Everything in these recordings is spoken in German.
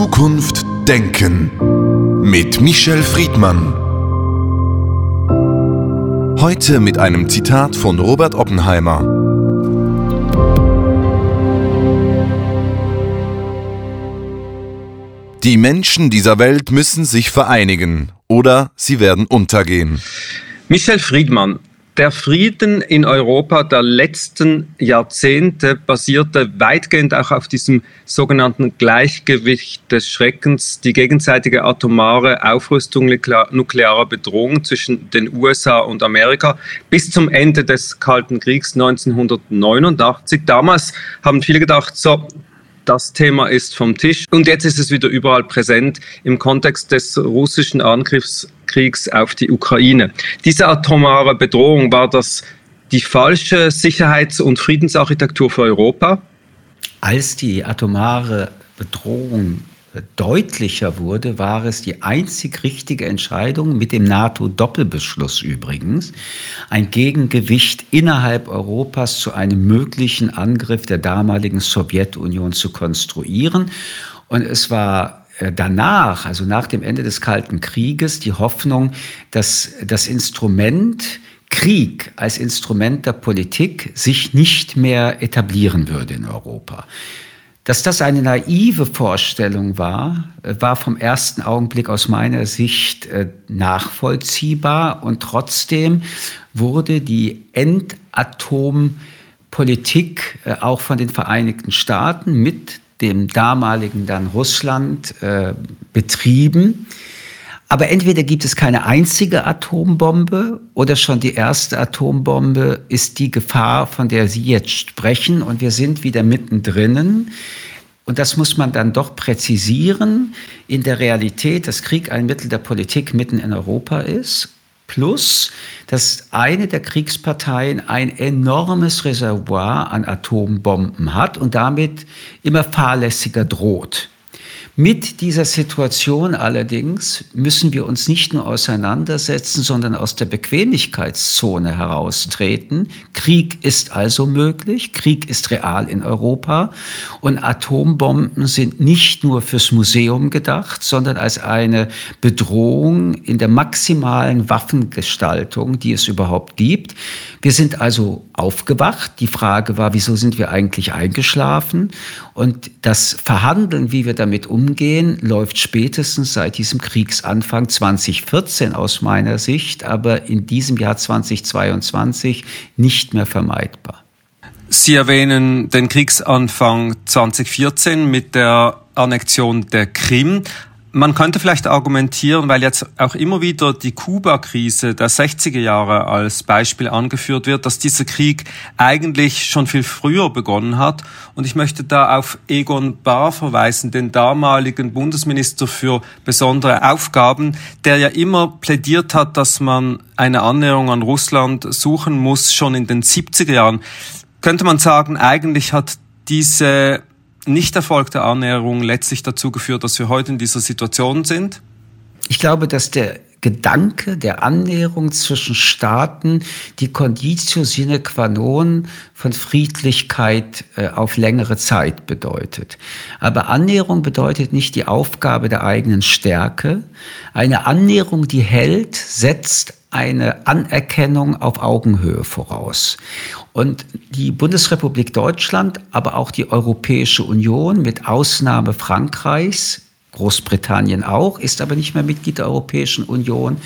Zukunft denken mit Michel Friedmann. Heute mit einem Zitat von Robert Oppenheimer. Die Menschen dieser Welt müssen sich vereinigen oder sie werden untergehen. Michel Friedmann. Der Frieden in Europa der letzten Jahrzehnte basierte weitgehend auch auf diesem sogenannten Gleichgewicht des Schreckens. Die gegenseitige atomare Aufrüstung nuklearer Bedrohung zwischen den USA und Amerika bis zum Ende des Kalten Kriegs 1989. Damals haben viele gedacht, so, das Thema ist vom Tisch. Und jetzt ist es wieder überall präsent im Kontext des russischen Angriffskriegs auf die Ukraine. Diese atomare Bedrohung, war das die falsche Sicherheits- und Friedensarchitektur für Europa? Als die atomare Bedrohung deutlicher wurde, war es die einzig richtige Entscheidung, mit dem NATO-Doppelbeschluss übrigens, ein Gegengewicht innerhalb Europas zu einem möglichen Angriff der damaligen Sowjetunion zu konstruieren. Und es war danach, also nach dem Ende des Kalten Krieges, die Hoffnung, dass das Instrument Krieg als Instrument der Politik sich nicht mehr etablieren würde in Europa. Dass das eine naive Vorstellung war vom ersten Augenblick aus meiner Sicht nachvollziehbar. Und trotzdem wurde die Entatompolitik auch von den Vereinigten Staaten mit dem damaligen dann Russland betrieben. Aber entweder gibt es keine einzige Atombombe oder schon die erste Atombombe ist die Gefahr, von der Sie jetzt sprechen. Und wir sind wieder mittendrin. Und das muss man dann doch präzisieren in der Realität, dass Krieg ein Mittel der Politik mitten in Europa ist. Plus, dass eine der Kriegsparteien ein enormes Reservoir an Atombomben hat und damit immer fahrlässiger droht. Mit dieser Situation allerdings müssen wir uns nicht nur auseinandersetzen, sondern aus der Bequemlichkeitszone heraustreten. Krieg ist also möglich, Krieg ist real in Europa und Atombomben sind nicht nur fürs Museum gedacht, sondern als eine Bedrohung in der maximalen Waffengestaltung, die es überhaupt gibt. Wir sind also aufgewacht. Die Frage war, wieso sind wir eigentlich eingeschlafen? Und das Verhandeln, wie wir damit umgehen, läuft spätestens seit diesem Kriegsanfang 2014 aus meiner Sicht, aber in diesem Jahr 2022 nicht mehr vermeidbar. Sie erwähnen den Kriegsanfang 2014 mit der Annexion der Krim. Man könnte vielleicht argumentieren, weil jetzt auch immer wieder die Kuba-Krise der 60er Jahre als Beispiel angeführt wird, dass dieser Krieg eigentlich schon viel früher begonnen hat. Und ich möchte da auf Egon Bahr verweisen, den damaligen Bundesminister für besondere Aufgaben, der ja immer plädiert hat, dass man eine Annäherung an Russland suchen muss, schon in den 70er Jahren. Könnte man sagen, eigentlich hat diese nicht erfolgte Annäherung letztlich dazu geführt, dass wir heute in dieser Situation sind? Ich glaube, dass der Gedanke der Annäherung zwischen Staaten die Conditio sine qua non von Friedlichkeit auf längere Zeit bedeutet. Aber Annäherung bedeutet nicht die Aufgabe der eigenen Stärke. Eine Annäherung, die hält, setzt eine Anerkennung auf Augenhöhe voraus. Und die Bundesrepublik Deutschland, aber auch die Europäische Union, mit Ausnahme Frankreichs, Großbritannien auch, ist aber nicht mehr Mitglied der Europäischen Union.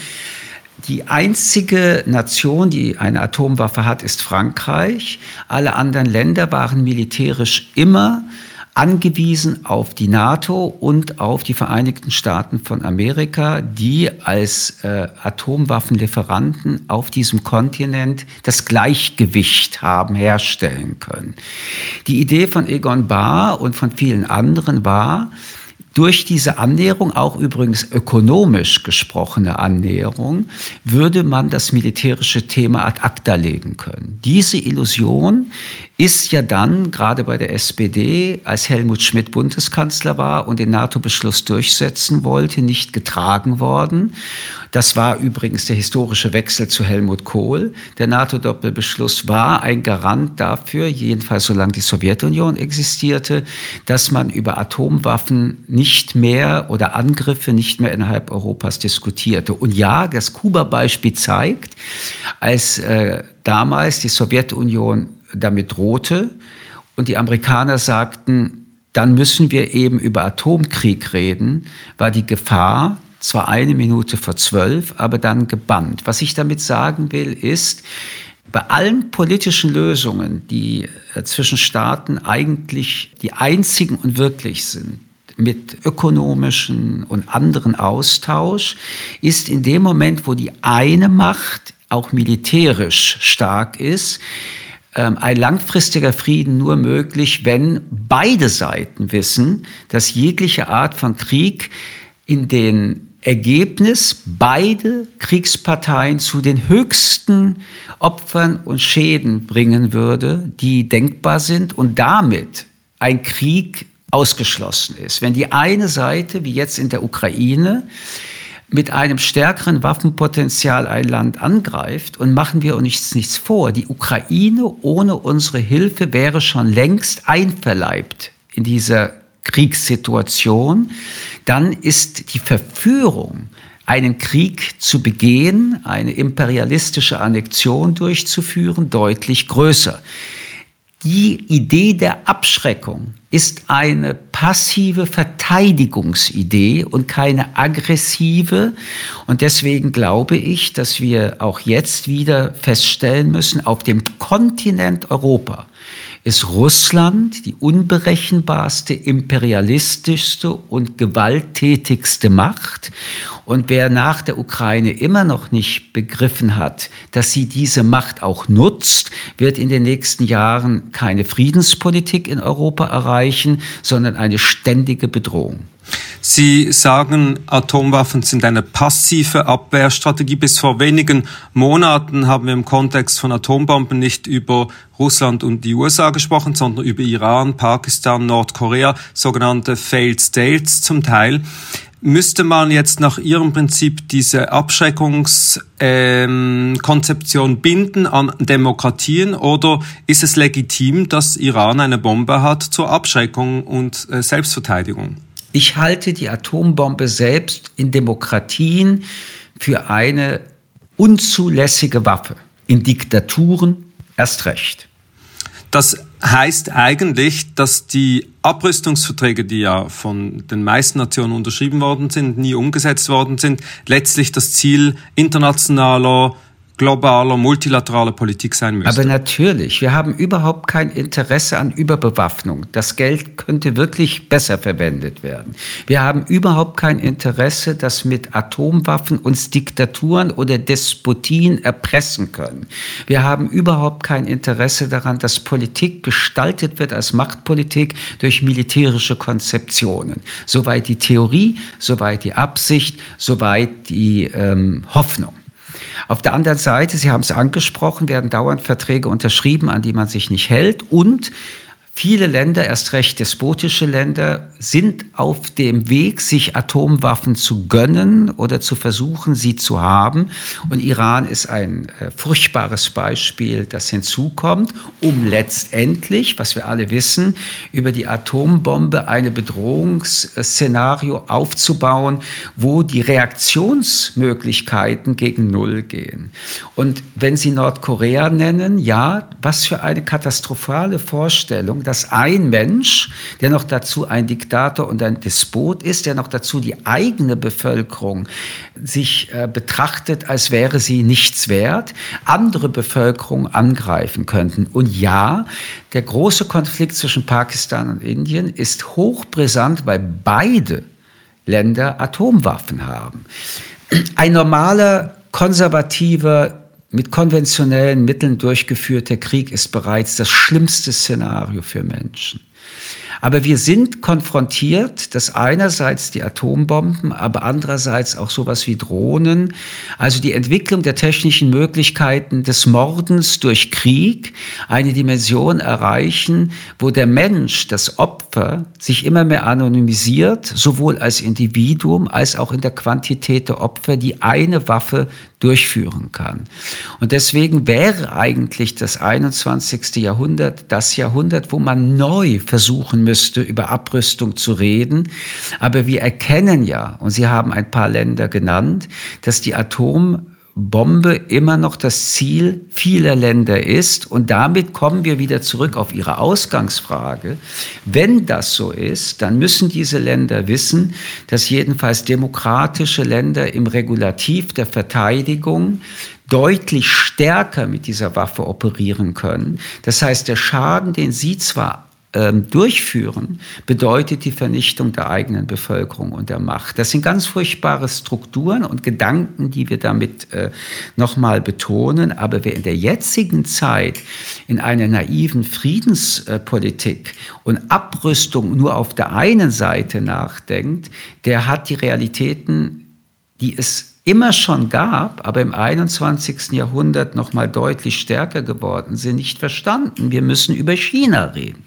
Die einzige Nation, die eine Atomwaffe hat, ist Frankreich. Alle anderen Länder waren militärisch immer angewiesen auf die NATO und auf die Vereinigten Staaten von Amerika, die als Atomwaffenlieferanten auf diesem Kontinent das Gleichgewicht haben herstellen können. Die Idee von Egon Bahr und von vielen anderen war, durch diese Annäherung, auch übrigens ökonomisch gesprochene Annäherung, würde man das militärische Thema ad acta legen können. Diese Illusion ist ja dann, gerade bei der SPD, als Helmut Schmidt Bundeskanzler war und den NATO-Beschluss durchsetzen wollte, nicht getragen worden. Das war übrigens der historische Wechsel zu Helmut Kohl. Der NATO-Doppelbeschluss war ein Garant dafür, jedenfalls solange die Sowjetunion existierte, dass man über Atomwaffen nicht mehr oder Angriffe nicht mehr innerhalb Europas diskutierte. Und ja, das Kuba-Beispiel zeigt, als damals die Sowjetunion damit drohte und die Amerikaner sagten, dann müssen wir eben über Atomkrieg reden, war die Gefahr zwar 11:45, aber dann gebannt. Was ich damit sagen will, ist, bei allen politischen Lösungen, die zwischen Staaten eigentlich die einzigen und wirklich sind, mit ökonomischen und anderen Austausch, ist in dem Moment, wo die eine Macht auch militärisch stark ist, ein langfristiger Frieden nur möglich, wenn beide Seiten wissen, dass jegliche Art von Krieg in den Ergebnis beide Kriegsparteien zu den höchsten Opfern und Schäden bringen würde, die denkbar sind und damit ein Krieg ausgeschlossen ist. Wenn die eine Seite, wie jetzt in der Ukraine, mit einem stärkeren Waffenpotenzial ein Land angreift, und machen wir uns nichts vor, die Ukraine ohne unsere Hilfe wäre schon längst einverleibt in dieser Kriegssituation, dann ist die Verführung, einen Krieg zu begehen, eine imperialistische Annexion durchzuführen, deutlich größer. Die Idee der Abschreckung ist eine passive Verteidigungsidee und keine aggressive. Und deswegen glaube ich, dass wir auch jetzt wieder feststellen müssen, auf dem Kontinent Europa ist Russland die unberechenbarste, imperialistischste und gewalttätigste Macht. Und wer nach der Ukraine immer noch nicht begriffen hat, dass sie diese Macht auch nutzt, wird in den nächsten Jahren keine Friedenspolitik in Europa erreichen, sondern eine ständige Bedrohung. Sie sagen, Atomwaffen sind eine passive Abwehrstrategie. Bis vor wenigen Monaten haben wir im Kontext von Atombomben nicht über Russland und die USA gesprochen, sondern über Iran, Pakistan, Nordkorea, sogenannte Failed States zum Teil. Müsste man jetzt nach Ihrem Prinzip diese Abschreckungskonzeption binden an Demokratien, oder ist es legitim, dass Iran eine Bombe hat zur Abschreckung und Selbstverteidigung? Ich halte die Atombombe selbst in Demokratien für eine unzulässige Waffe. In Diktaturen erst recht. Das heißt eigentlich, dass die Abrüstungsverträge, die ja von den meisten Nationen unterschrieben worden sind, nie umgesetzt worden sind, letztlich das Ziel internationaler, globaler, multilateraler Politik sein müsste. Aber natürlich, wir haben überhaupt kein Interesse an Überbewaffnung. Das Geld könnte wirklich besser verwendet werden. Wir haben überhaupt kein Interesse, dass mit Atomwaffen uns Diktaturen oder Despotien erpressen können. Wir haben überhaupt kein Interesse daran, dass Politik gestaltet wird als Machtpolitik durch militärische Konzeptionen. Soweit die Theorie, soweit die Absicht, soweit die Hoffnung. Auf der anderen Seite, Sie haben es angesprochen, werden dauernd Verträge unterschrieben, an die man sich nicht hält. Und viele Länder, erst recht despotische Länder, sind auf dem Weg, sich Atomwaffen zu gönnen oder zu versuchen, sie zu haben. Und Iran ist ein furchtbares Beispiel, das hinzukommt, um letztendlich, was wir alle wissen, über die Atombombe eine Bedrohungsszenario aufzubauen, wo die Reaktionsmöglichkeiten gegen Null gehen. Und wenn Sie Nordkorea nennen, ja, was für eine katastrophale Vorstellung, dass ein Mensch, der noch dazu ein Diktator und ein Despot ist, der noch dazu die eigene Bevölkerung sich betrachtet, als wäre sie nichts wert, andere Bevölkerungen angreifen könnten. Und ja, der große Konflikt zwischen Pakistan und Indien ist hochbrisant, weil beide Länder Atomwaffen haben. Ein normaler, konservativer, mit konventionellen Mitteln durchgeführter Krieg ist bereits das schlimmste Szenario für Menschen. Aber wir sind konfrontiert, dass einerseits die Atombomben, aber andererseits auch sowas wie Drohnen, also die Entwicklung der technischen Möglichkeiten des Mordens durch Krieg, eine Dimension erreichen, wo der Mensch, das Opfer, sich immer mehr anonymisiert, sowohl als Individuum als auch in der Quantität der Opfer, die eine Waffe durchführen kann. Und deswegen wäre eigentlich das 21. Jahrhundert das Jahrhundert, wo man neu versuchen müsste, über Abrüstung zu reden. Aber wir erkennen ja, und Sie haben ein paar Länder genannt, dass die Atombombe immer noch das Ziel vieler Länder ist. Und damit kommen wir wieder zurück auf Ihre Ausgangsfrage. Wenn das so ist, dann müssen diese Länder wissen, dass jedenfalls demokratische Länder im Regulativ der Verteidigung deutlich stärker mit dieser Waffe operieren können. Das heißt, der Schaden, den Sie zwar durchführen, bedeutet die Vernichtung der eigenen Bevölkerung und der Macht. Das sind ganz furchtbare Strukturen und Gedanken, die wir damit nochmal betonen. Aber wer in der jetzigen Zeit in einer naiven Friedenspolitik und Abrüstung nur auf der einen Seite nachdenkt, der hat die Realitäten, die es immer schon gab, aber im 21. Jahrhundert noch mal deutlich stärker geworden sind, nicht verstanden. Wir müssen über China reden.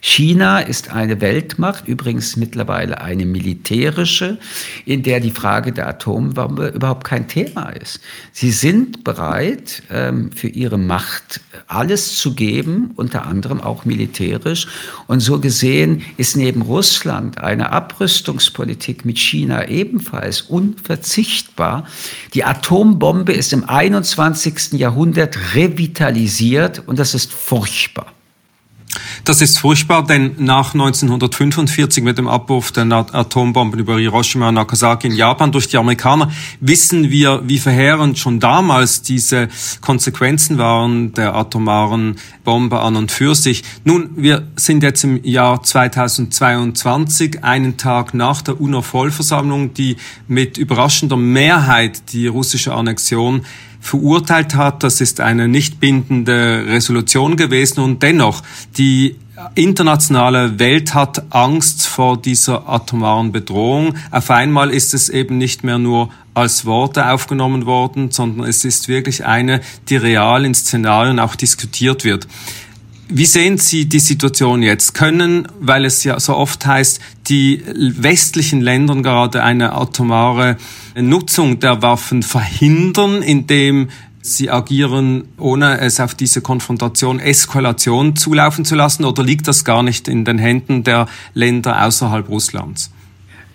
China ist eine Weltmacht, übrigens mittlerweile eine militärische, in der die Frage der Atombombe überhaupt kein Thema ist. Sie sind bereit, für ihre Macht alles zu geben, unter anderem auch militärisch. Und so gesehen ist neben Russland eine Abrüstungspolitik mit China ebenfalls unverzichtbar. Die Atombombe ist im 21. Jahrhundert revitalisiert und das ist furchtbar. Das ist furchtbar, denn nach 1945 mit dem Abwurf der Atombomben über Hiroshima und Nagasaki in Japan durch die Amerikaner wissen wir, wie verheerend schon damals diese Konsequenzen waren der atomaren Bombe an und für sich. Nun, wir sind jetzt im Jahr 2022, einen Tag nach der UNO-Vollversammlung, die mit überraschender Mehrheit die russische Annexion verurteilt hat. Das ist eine nicht bindende Resolution gewesen und dennoch, die internationale Welt hat Angst vor dieser atomaren Bedrohung. Auf einmal ist es eben nicht mehr nur als Worte aufgenommen worden, sondern es ist wirklich eine, die real in Szenarien auch diskutiert wird. Wie sehen Sie die Situation jetzt? Können, weil es ja so oft heißt, die westlichen Länder gerade eine atomare Nutzung der Waffen verhindern, indem sie agieren, ohne es auf diese Konfrontation, Eskalation zulaufen zu lassen? Oder liegt das gar nicht in den Händen der Länder außerhalb Russlands?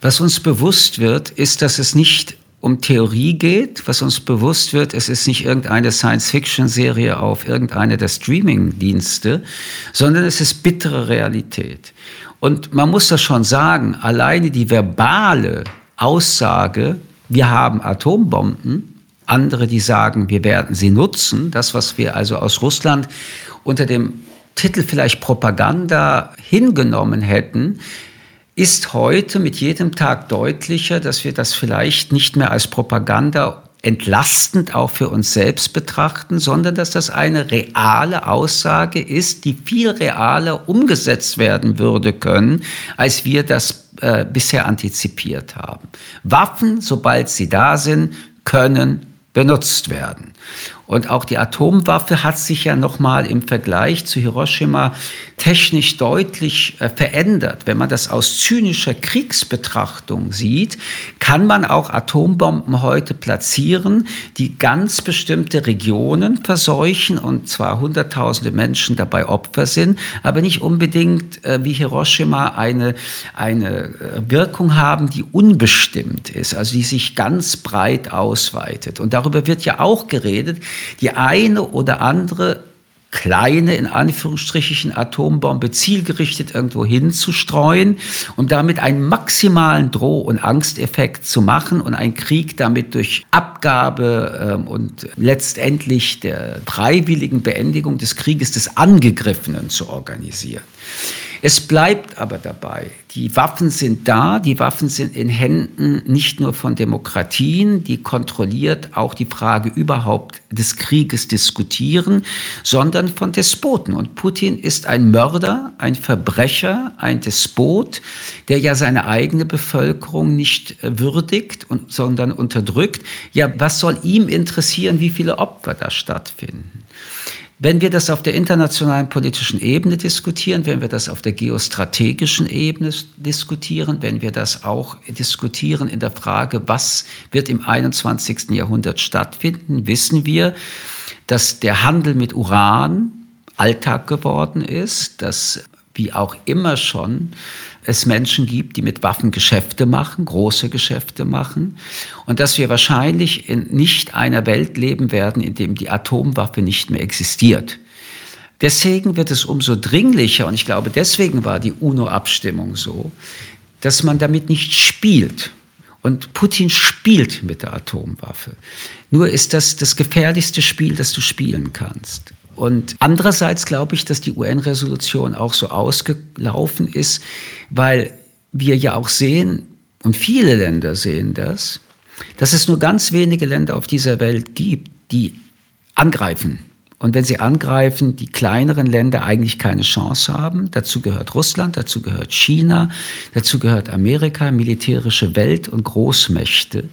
Was uns bewusst wird, ist, dass es nicht um Theorie geht, was uns bewusst wird, es ist nicht irgendeine Science-Fiction-Serie auf irgendeine der Streaming-Dienste, sondern es ist bittere Realität. Und man muss das schon sagen, alleine die verbale Aussage, wir haben Atombomben, andere, die sagen, wir werden sie nutzen, das, was wir also aus Russland unter dem Titel vielleicht Propaganda hingenommen hätten, ist heute mit jedem Tag deutlicher, dass wir das vielleicht nicht mehr als Propaganda entlastend auch für uns selbst betrachten, sondern dass das eine reale Aussage ist, die viel realer umgesetzt werden würde können, als wir das bisher antizipiert haben. Waffen, sobald sie da sind, können benutzt werden. Und auch die Atomwaffe hat sich ja nochmal im Vergleich zu Hiroshima technisch deutlich verändert. Wenn man das aus zynischer Kriegsbetrachtung sieht, kann man auch Atombomben heute platzieren, die ganz bestimmte Regionen verseuchen und zwar hunderttausende Menschen dabei Opfer sind, aber nicht unbedingt wie Hiroshima eine Wirkung haben, die unbestimmt ist, also die sich ganz breit ausweitet. Und darüber wird ja auch geredet. Die eine oder andere kleine, in Anführungsstrichen, Atombombe zielgerichtet irgendwo hinzustreuen, um damit einen maximalen Droh- und Angsteffekt zu machen und einen Krieg damit durch Abgabe und letztendlich der freiwilligen Beendigung des Krieges des Angegriffenen zu organisieren. Es bleibt aber dabei, die Waffen sind da, die Waffen sind in Händen nicht nur von Demokratien, die kontrolliert auch die Frage überhaupt des Krieges diskutieren, sondern von Despoten. Und Putin ist ein Mörder, ein Verbrecher, ein Despot, der ja seine eigene Bevölkerung nicht würdigt, sondern unterdrückt. Ja, was soll ihm interessieren, wie viele Opfer da stattfinden? Wenn wir das auf der internationalen politischen Ebene diskutieren, wenn wir das auf der geostrategischen Ebene diskutieren, wenn wir das auch diskutieren in der Frage, was wird im 21. Jahrhundert stattfinden, wissen wir, dass der Handel mit Uran Alltag geworden ist, dass wie auch immer schon es Menschen gibt, die mit Waffen Geschäfte machen, große Geschäfte machen, und dass wir wahrscheinlich in nicht einer Welt leben werden, in dem die Atomwaffe nicht mehr existiert. Deswegen wird es umso dringlicher, und ich glaube, deswegen war die UNO-Abstimmung so, dass man damit nicht spielt. Und Putin spielt mit der Atomwaffe. Nur ist das das gefährlichste Spiel, das du spielen kannst. Und andererseits glaube ich, dass die UN-Resolution auch so ausgelaufen ist, weil wir ja auch sehen, und viele Länder sehen das, dass es nur ganz wenige Länder auf dieser Welt gibt, die angreifen. Und wenn sie angreifen, die kleineren Länder eigentlich keine Chance haben. Dazu gehört Russland, dazu gehört China, dazu gehört Amerika, militärische Welt und Großmächte.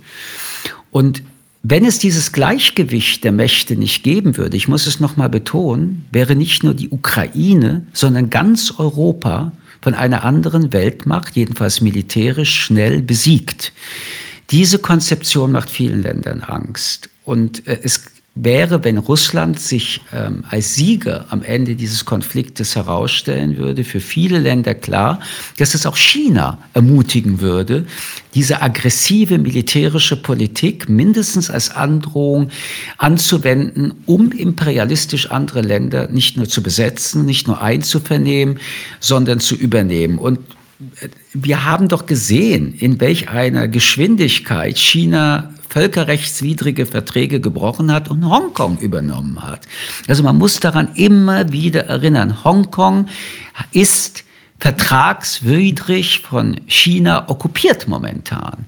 Und wenn es dieses Gleichgewicht der Mächte nicht geben würde, ich muss es nochmal betonen, wäre nicht nur die Ukraine, sondern ganz Europa von einer anderen Weltmacht, jedenfalls militärisch, schnell besiegt. Diese Konzeption macht vielen Ländern Angst. Und es wäre, wenn Russland sich als Sieger am Ende dieses Konfliktes herausstellen würde, für viele Länder klar, dass es auch China ermutigen würde, diese aggressive militärische Politik mindestens als Androhung anzuwenden, um imperialistisch andere Länder nicht nur zu besetzen, nicht nur einzuvernehmen, sondern zu übernehmen. Und wir haben doch gesehen, in welch einer Geschwindigkeit China völkerrechtswidrige Verträge gebrochen hat und Hongkong übernommen hat. Also man muss daran immer wieder erinnern, Hongkong ist vertragswidrig von China okkupiert momentan.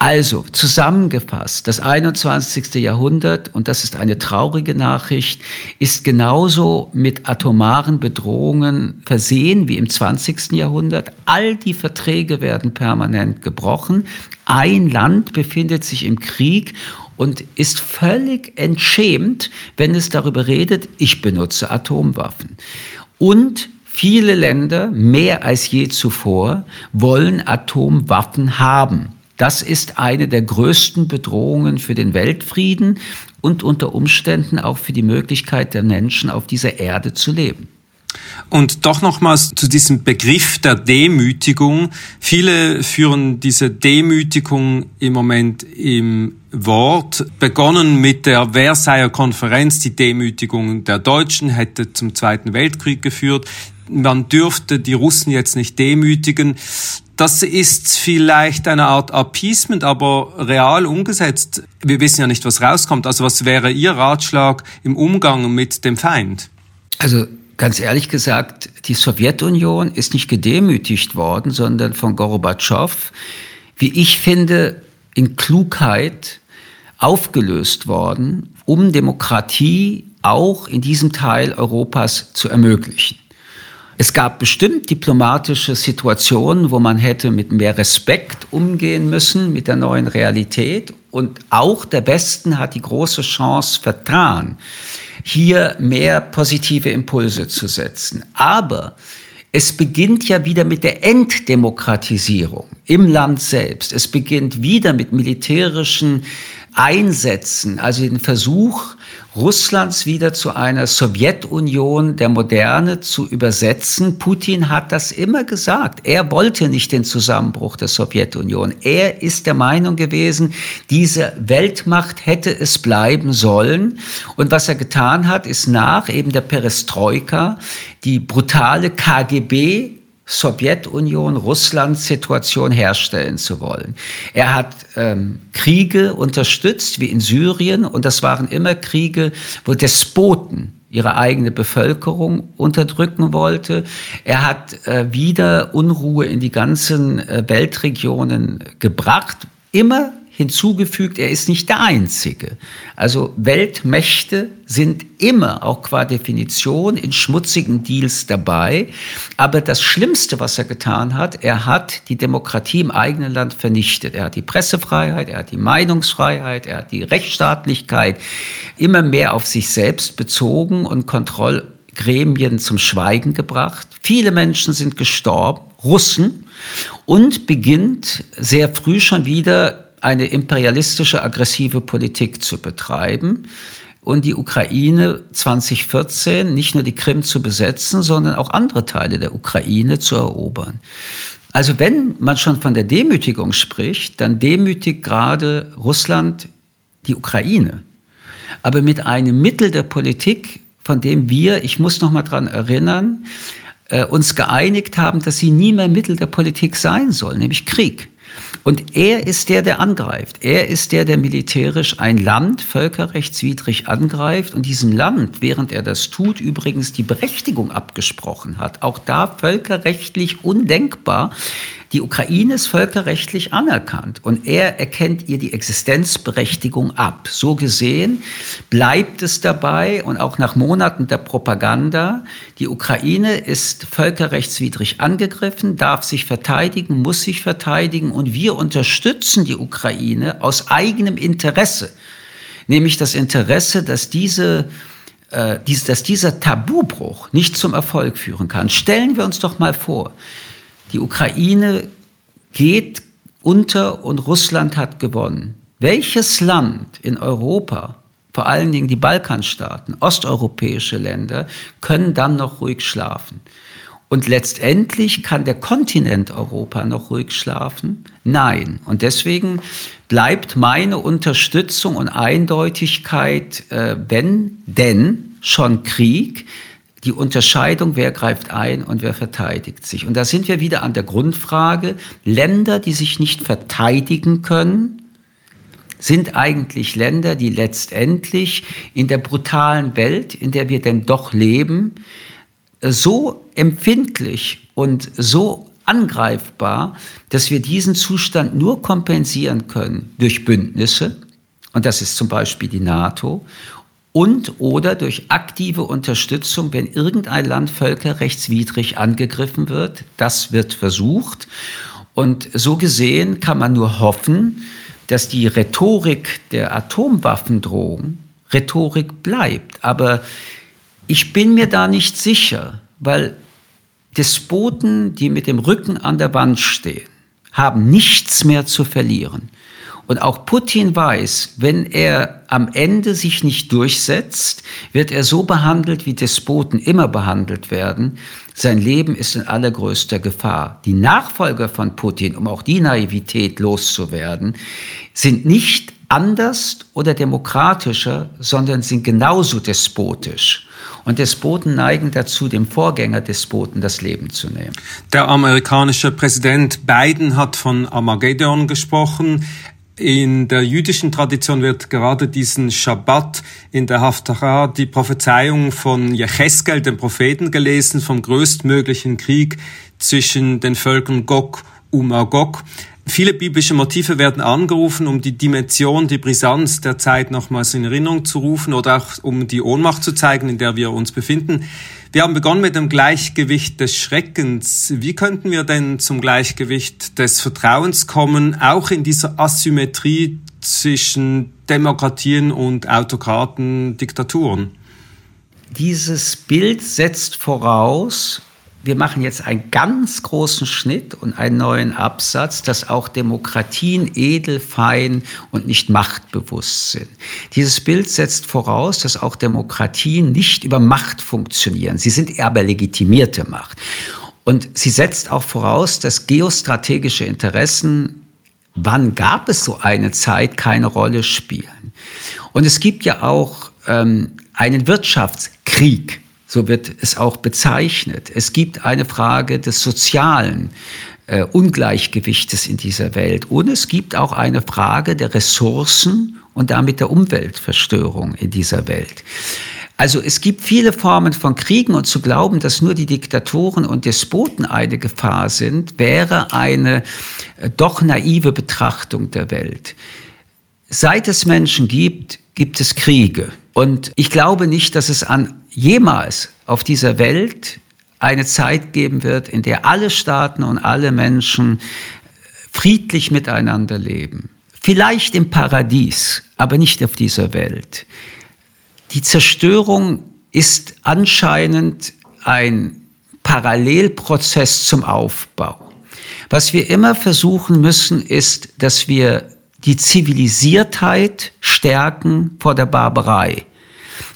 Also zusammengefasst, das 21. Jahrhundert, und das ist eine traurige Nachricht, ist genauso mit atomaren Bedrohungen versehen wie im 20. Jahrhundert. All die Verträge werden permanent gebrochen. Ein Land befindet sich im Krieg und ist völlig entschämt, wenn es darüber redet, ich benutze Atomwaffen. Und viele Länder, mehr als je zuvor, wollen Atomwaffen haben. Das ist eine der größten Bedrohungen für den Weltfrieden und unter Umständen auch für die Möglichkeit der Menschen, auf dieser Erde zu leben. Und doch nochmals zu diesem Begriff der Demütigung. Viele führen diese Demütigung im Moment im Wort. Begonnen mit der Versailler Konferenz, die Demütigung der Deutschen hätte zum Zweiten Weltkrieg geführt. Man dürfte die Russen jetzt nicht demütigen. Das ist vielleicht eine Art Appeasement, aber real umgesetzt. Wir wissen ja nicht, was rauskommt. Also was wäre Ihr Ratschlag im Umgang mit dem Feind? Also ganz ehrlich gesagt, die Sowjetunion ist nicht gedemütigt worden, sondern von Gorbatschow, wie ich finde, in Klugheit aufgelöst worden, um Demokratie auch in diesem Teil Europas zu ermöglichen. Es gab bestimmt diplomatische Situationen, wo man hätte mit mehr Respekt umgehen müssen mit der neuen Realität. Und auch der Westen hat die große Chance vertan, hier mehr positive Impulse zu setzen. Aber es beginnt ja wieder mit der Entdemokratisierung im Land selbst. Es beginnt wieder mit militärischen Einsätzen, also den Versuch, Russlands wieder zu einer Sowjetunion der Moderne zu übersetzen. Putin hat das immer gesagt. Er wollte nicht den Zusammenbruch der Sowjetunion. Er ist der Meinung gewesen, diese Weltmacht hätte es bleiben sollen. Und was er getan hat, ist nach eben der Perestroika die brutale KGB Sowjetunion-Russland-Situation herstellen zu wollen. Er hat Kriege unterstützt, wie in Syrien, und das waren immer Kriege, wo Despoten ihre eigene Bevölkerung unterdrücken wollte. Er hat wieder Unruhe in die ganzen Weltregionen gebracht. Immer hinzugefügt, er ist nicht der Einzige. Also Weltmächte sind immer, auch qua Definition, in schmutzigen Deals dabei. Aber das Schlimmste, was er getan hat, er hat die Demokratie im eigenen Land vernichtet. Er hat die Pressefreiheit, er hat die Meinungsfreiheit, er hat die Rechtsstaatlichkeit immer mehr auf sich selbst bezogen und Kontrollgremien zum Schweigen gebracht. Viele Menschen sind gestorben, Russen, und beginnt sehr früh schon wieder eine imperialistische, aggressive Politik zu betreiben und die Ukraine 2014 nicht nur die Krim zu besetzen, sondern auch andere Teile der Ukraine zu erobern. Also wenn man schon von der Demütigung spricht, dann demütigt gerade Russland die Ukraine. Aber mit einem Mittel der Politik, von dem wir, ich muss noch mal dran erinnern, uns geeinigt haben, dass sie nie mehr Mittel der Politik sein soll, nämlich Krieg. Und er ist der, der angreift. Er ist der, der militärisch ein Land völkerrechtswidrig angreift und diesem Land, während er das tut, übrigens die Berechtigung abgesprochen hat. Auch da völkerrechtlich undenkbar. Die Ukraine ist völkerrechtlich anerkannt und er erkennt ihr die Existenzberechtigung ab. So gesehen bleibt es dabei und auch nach Monaten der Propaganda, die Ukraine ist völkerrechtswidrig angegriffen, darf sich verteidigen, muss sich verteidigen und wir unterstützen die Ukraine aus eigenem Interesse, nämlich das Interesse, dass dieser Tabubruch nicht zum Erfolg führen kann. Stellen wir uns doch mal vor, die Ukraine geht unter und Russland hat gewonnen. Welches Land in Europa, vor allen Dingen die Balkanstaaten, osteuropäische Länder, können dann noch ruhig schlafen? Und letztendlich kann der Kontinent Europa noch ruhig schlafen? Nein. Und deswegen bleibt meine Unterstützung und Eindeutigkeit, wenn denn schon Krieg, die Unterscheidung, wer greift ein und wer verteidigt sich. Und da sind wir wieder an der Grundfrage, Länder, die sich nicht verteidigen können, sind eigentlich Länder, die letztendlich in der brutalen Welt, in der wir denn doch leben, so empfindlich und so angreifbar, dass wir diesen Zustand nur kompensieren können durch Bündnisse, und das ist zum Beispiel die NATO, und oder durch aktive Unterstützung, wenn irgendein Land völkerrechtswidrig angegriffen wird. Das wird versucht. Und so gesehen kann man nur hoffen, dass die Rhetorik der Atomwaffendrohung Rhetorik bleibt. Aber ich bin mir da nicht sicher, weil Despoten, die mit dem Rücken an der Wand stehen, haben nichts mehr zu verlieren. Und auch Putin weiß, wenn er am Ende sich nicht durchsetzt, wird er so behandelt, wie Despoten immer behandelt werden. Sein Leben ist in allergrößter Gefahr. Die Nachfolger von Putin, um auch die Naivität loszuwerden, sind nicht anders oder demokratischer, sondern sind genauso despotisch. Und Despoten neigen dazu, dem Vorgängerdespoten das Leben zu nehmen. Der amerikanische Präsident Biden hat von Armageddon gesprochen. In der jüdischen Tradition wird gerade diesen Schabbat in der Haftarah die Prophezeiung von Jecheskel, dem Propheten, gelesen, vom größtmöglichen Krieg zwischen den Völkern Gog und Magog. Viele biblische Motive werden angerufen, um die Dimension, die Brisanz der Zeit nochmals in Erinnerung zu rufen oder auch um die Ohnmacht zu zeigen, in der wir uns befinden. Wir haben begonnen mit dem Gleichgewicht des Schreckens. Wie könnten wir denn zum Gleichgewicht des Vertrauens kommen, auch in dieser Asymmetrie zwischen Demokratien und Autokraten, Diktaturen? Dieses Bild setzt voraus, wir machen jetzt einen ganz großen Schnitt und einen neuen Absatz, dass auch Demokratien edel, fein und nicht machtbewusst sind. Dieses Bild setzt voraus, dass auch Demokratien nicht über Macht funktionieren. Sie sind aber legitimierte Macht. Und sie setzt auch voraus, dass geostrategische Interessen, wann gab es so eine Zeit, keine Rolle spielen. Und es gibt ja auch einen Wirtschaftskrieg. So wird es auch bezeichnet. Es gibt eine Frage des sozialen Ungleichgewichtes in dieser Welt. Und es gibt auch eine Frage der Ressourcen und damit der Umweltverstörung in dieser Welt. Also es gibt viele Formen von Kriegen und zu glauben, dass nur die Diktatoren und Despoten eine Gefahr sind, wäre eine doch naive Betrachtung der Welt. Seit es Menschen gibt, gibt es Kriege. Und ich glaube nicht, dass es jemals auf dieser Welt eine Zeit geben wird, in der alle Staaten und alle Menschen friedlich miteinander leben. Vielleicht im Paradies, aber nicht auf dieser Welt. Die Zerstörung ist anscheinend ein Parallelprozess zum Aufbau. Was wir immer versuchen müssen, ist, dass wir die Zivilisiertheit stärken vor der Barbarei.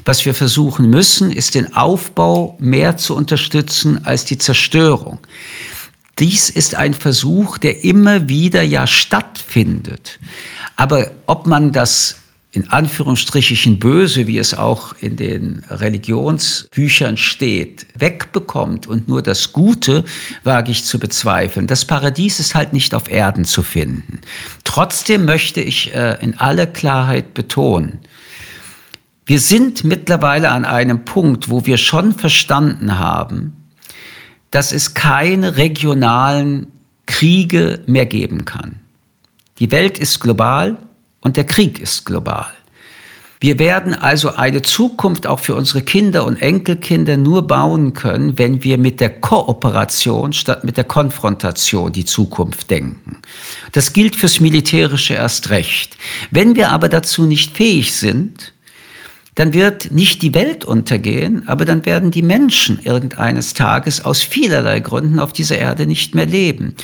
Was wir versuchen müssen, ist den Aufbau mehr zu unterstützen als die Zerstörung. Dies ist ein Versuch, der immer wieder ja stattfindet. Aber ob man das in Anführungsstrichen böse, wie es auch in den Religionsbüchern steht, wegbekommt und nur das Gute, wage ich zu bezweifeln. Das Paradies ist halt nicht auf Erden zu finden. Trotzdem möchte ich in aller Klarheit betonen, wir sind mittlerweile an einem Punkt, wo wir schon verstanden haben, dass es keine regionalen Kriege mehr geben kann. Die Welt ist global. Und der Krieg ist global. Wir werden also eine Zukunft auch für unsere Kinder und Enkelkinder nur bauen können, wenn wir mit der Kooperation statt mit der Konfrontation die Zukunft denken. Das gilt fürs Militärische erst recht. Wenn wir aber dazu nicht fähig sind, dann wird nicht die Welt untergehen, aber dann werden die Menschen irgendeines Tages aus vielerlei Gründen auf dieser Erde nicht mehr leben.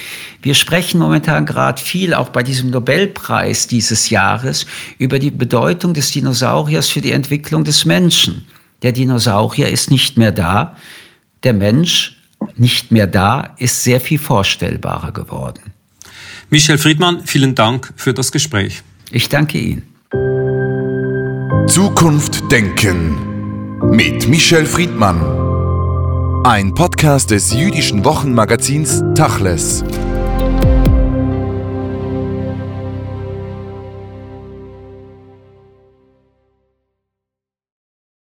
Wir sprechen momentan gerade viel, auch bei diesem Nobelpreis dieses Jahres, über die Bedeutung des Dinosauriers für die Entwicklung des Menschen. Der Dinosaurier ist nicht mehr da, der Mensch nicht mehr da, ist sehr viel vorstellbarer geworden. Michel Friedmann, vielen Dank für das Gespräch. Ich danke Ihnen. Zukunft denken mit Michel Friedmann. Ein Podcast des jüdischen Wochenmagazins Tachles.